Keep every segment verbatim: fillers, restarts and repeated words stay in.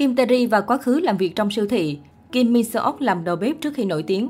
Kim Tae-ri và quá khứ làm việc trong siêu thị, Kim Min Seo-ok làm đầu bếp trước khi nổi tiếng.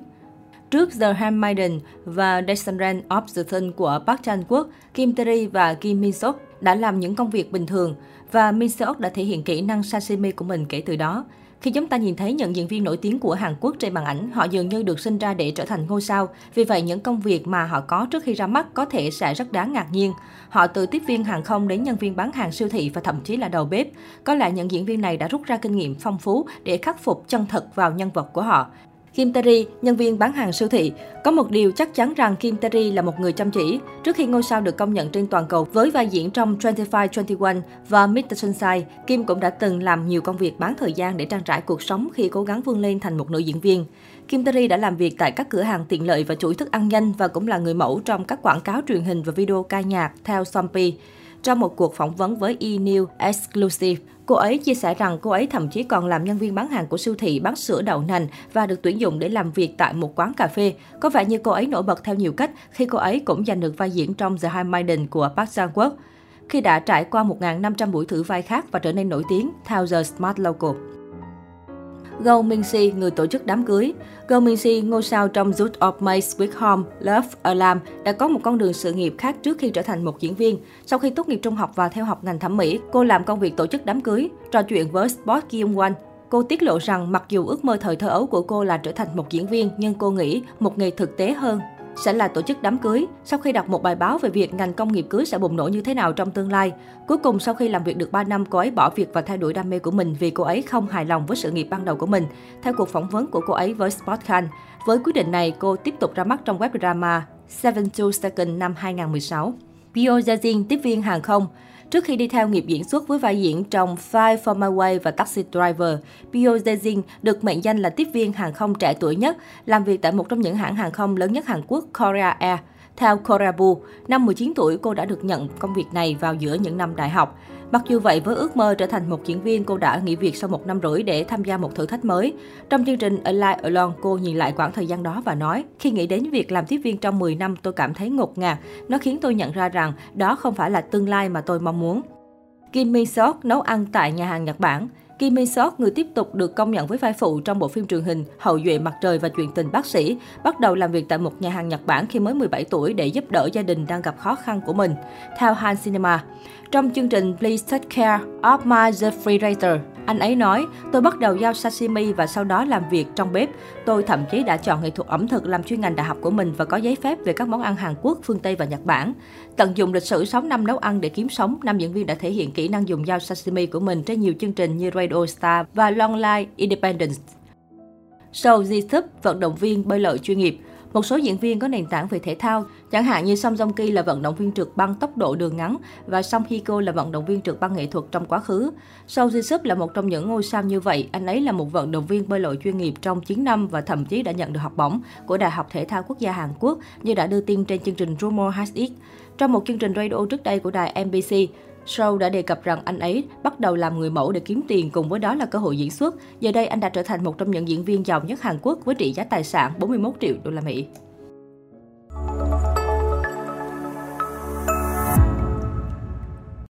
Trước The Handmaiden và Descendants of the Sun của Park Chan-wook, Kim Tae-ri và Kim Mi Sok đã làm những công việc bình thường và Min Seo-ok đã thể hiện kỹ năng sashimi của mình kể từ đó. Khi chúng ta nhìn thấy những diễn viên nổi tiếng của Hàn Quốc trên màn ảnh, họ dường như được sinh ra để trở thành ngôi sao. Vì vậy, những công việc mà họ có trước khi ra mắt có thể sẽ rất đáng ngạc nhiên. Họ từ tiếp viên hàng không đến nhân viên bán hàng siêu thị và thậm chí là đầu bếp. Có lẽ những diễn viên này đã rút ra kinh nghiệm phong phú để khắc phục chân thật vào nhân vật của họ. Kim Tae-ri, nhân viên bán hàng siêu thị. Có một điều chắc chắn rằng Kim Tae-ri là một người chăm chỉ. Trước khi ngôi sao được công nhận trên toàn cầu với vai diễn trong hai mươi lăm hai mươi mốt và mít tơ Sunshine, Kim cũng đã từng làm nhiều công việc bán thời gian để trang trải cuộc sống khi cố gắng vươn lên thành một nữ diễn viên. Kim Tae-ri đã làm việc tại các cửa hàng tiện lợi và chuỗi thức ăn nhanh và cũng là người mẫu trong các quảng cáo truyền hình và video ca nhạc theo Somi. Trong một cuộc phỏng vấn với E! News Exclusive, cô ấy chia sẻ rằng cô ấy thậm chí còn làm nhân viên bán hàng của siêu thị bán sữa đậu nành và được tuyển dụng để làm việc tại một quán cà phê. Có vẻ như cô ấy nổi bật theo nhiều cách khi cô ấy cũng giành được vai diễn trong The High Minding của Park Giang Quốc, khi đã trải qua một nghìn năm trăm buổi thử vai khác và trở nên nổi tiếng theo The Smart Local. Go Min-si, người tổ chức đám cưới. Go Min-si, ngôi sao trong Zoot of Maze with Home, Love, Alarm, đã có một con đường sự nghiệp khác trước khi trở thành một diễn viên. Sau khi tốt nghiệp trung học và theo học ngành thẩm mỹ, cô làm công việc tổ chức đám cưới. Trò chuyện với Sport Ki-yung-wan, cô tiết lộ rằng mặc dù ước mơ thời thơ ấu của cô là trở thành một diễn viên, nhưng cô nghĩ một nghề thực tế hơn sẽ là tổ chức đám cưới. Sau khi đọc một bài báo về việc ngành công nghiệp cưới sẽ bùng nổ như thế nào trong tương lai, cuối cùng sau khi làm việc được ba năm, cô ấy bỏ việc và theo đuổi đam mê của mình vì cô ấy không hài lòng với sự nghiệp ban đầu của mình, theo cuộc phỏng vấn của cô ấy với Sports Khan. Với quyết định này, cô tiếp tục ra mắt trong web drama seven to second năm hai nghìn mười sáu. Pyo Ye Jin, tiếp viên hàng không. Trước khi đi theo nghiệp diễn xuất với vai diễn trong Fly for My Way và Taxi Driver, Pyo Ye Jin được mệnh danh là tiếp viên hàng không trẻ tuổi nhất, làm việc tại một trong những hãng hàng không lớn nhất Hàn Quốc, Korea Air, theo Koreaboo. Năm mười chín tuổi, cô đã được nhận công việc này vào giữa những năm đại học. Mặc dù vậy, với ước mơ trở thành một diễn viên, cô đã nghỉ việc sau một năm rưỡi để tham gia một thử thách mới. Trong chương trình Alone Alone, cô nhìn lại quãng thời gian đó và nói, khi nghĩ đến việc làm tiếp viên trong mười năm, tôi cảm thấy ngột ngạt. Nó khiến tôi nhận ra rằng đó không phải là tương lai mà tôi mong muốn. Kim Mi-sok nấu ăn tại nhà hàng Nhật Bản. Kim Mi-sok, người tiếp tục được công nhận với vai phụ trong bộ phim truyền hình Hậu Duệ Mặt Trời và Chuyện Tình Bác Sĩ, bắt đầu làm việc tại một nhà hàng Nhật Bản khi mới mười bảy tuổi để giúp đỡ gia đình đang gặp khó khăn của mình, theo Han Cinema. Trong chương trình Please Take Care of My Refrigerator, anh ấy nói, tôi bắt đầu giao sashimi và sau đó làm việc trong bếp. Tôi thậm chí đã chọn nghệ thuật ẩm thực làm chuyên ngành đại học của mình và có giấy phép về các món ăn Hàn Quốc, phương Tây và Nhật Bản. Tận dụng lịch sử sáu năm nấu ăn để kiếm sống, nam diễn viên đã thể hiện kỹ năng dùng dao sashimi của mình trên nhiều chương trình như Radio Star và Long Live Independence. Show YouTube, vận động viên bơi lội chuyên nghiệp. Một số diễn viên có nền tảng về thể thao, chẳng hạn như Song Joong-ki là vận động viên trượt băng tốc độ đường ngắn và Song Hye-kyo là vận động viên trượt băng nghệ thuật trong quá khứ. Song Ji-sup là một trong những ngôi sao như vậy. Anh ấy là một vận động viên bơi lội chuyên nghiệp trong chín năm và thậm chí đã nhận được học bổng của Đại học Thể thao Quốc gia Hàn Quốc như đã đưa tin trên chương trình Rumor Has It. Trong một chương trình radio trước đây của đài em bê xê, Show đã đề cập rằng anh ấy bắt đầu làm người mẫu để kiếm tiền, cùng với đó là cơ hội diễn xuất. Giờ đây, anh đã trở thành một trong những diễn viên giàu nhất Hàn Quốc với trị giá tài sản bốn mươi mốt triệu đô la Mỹ.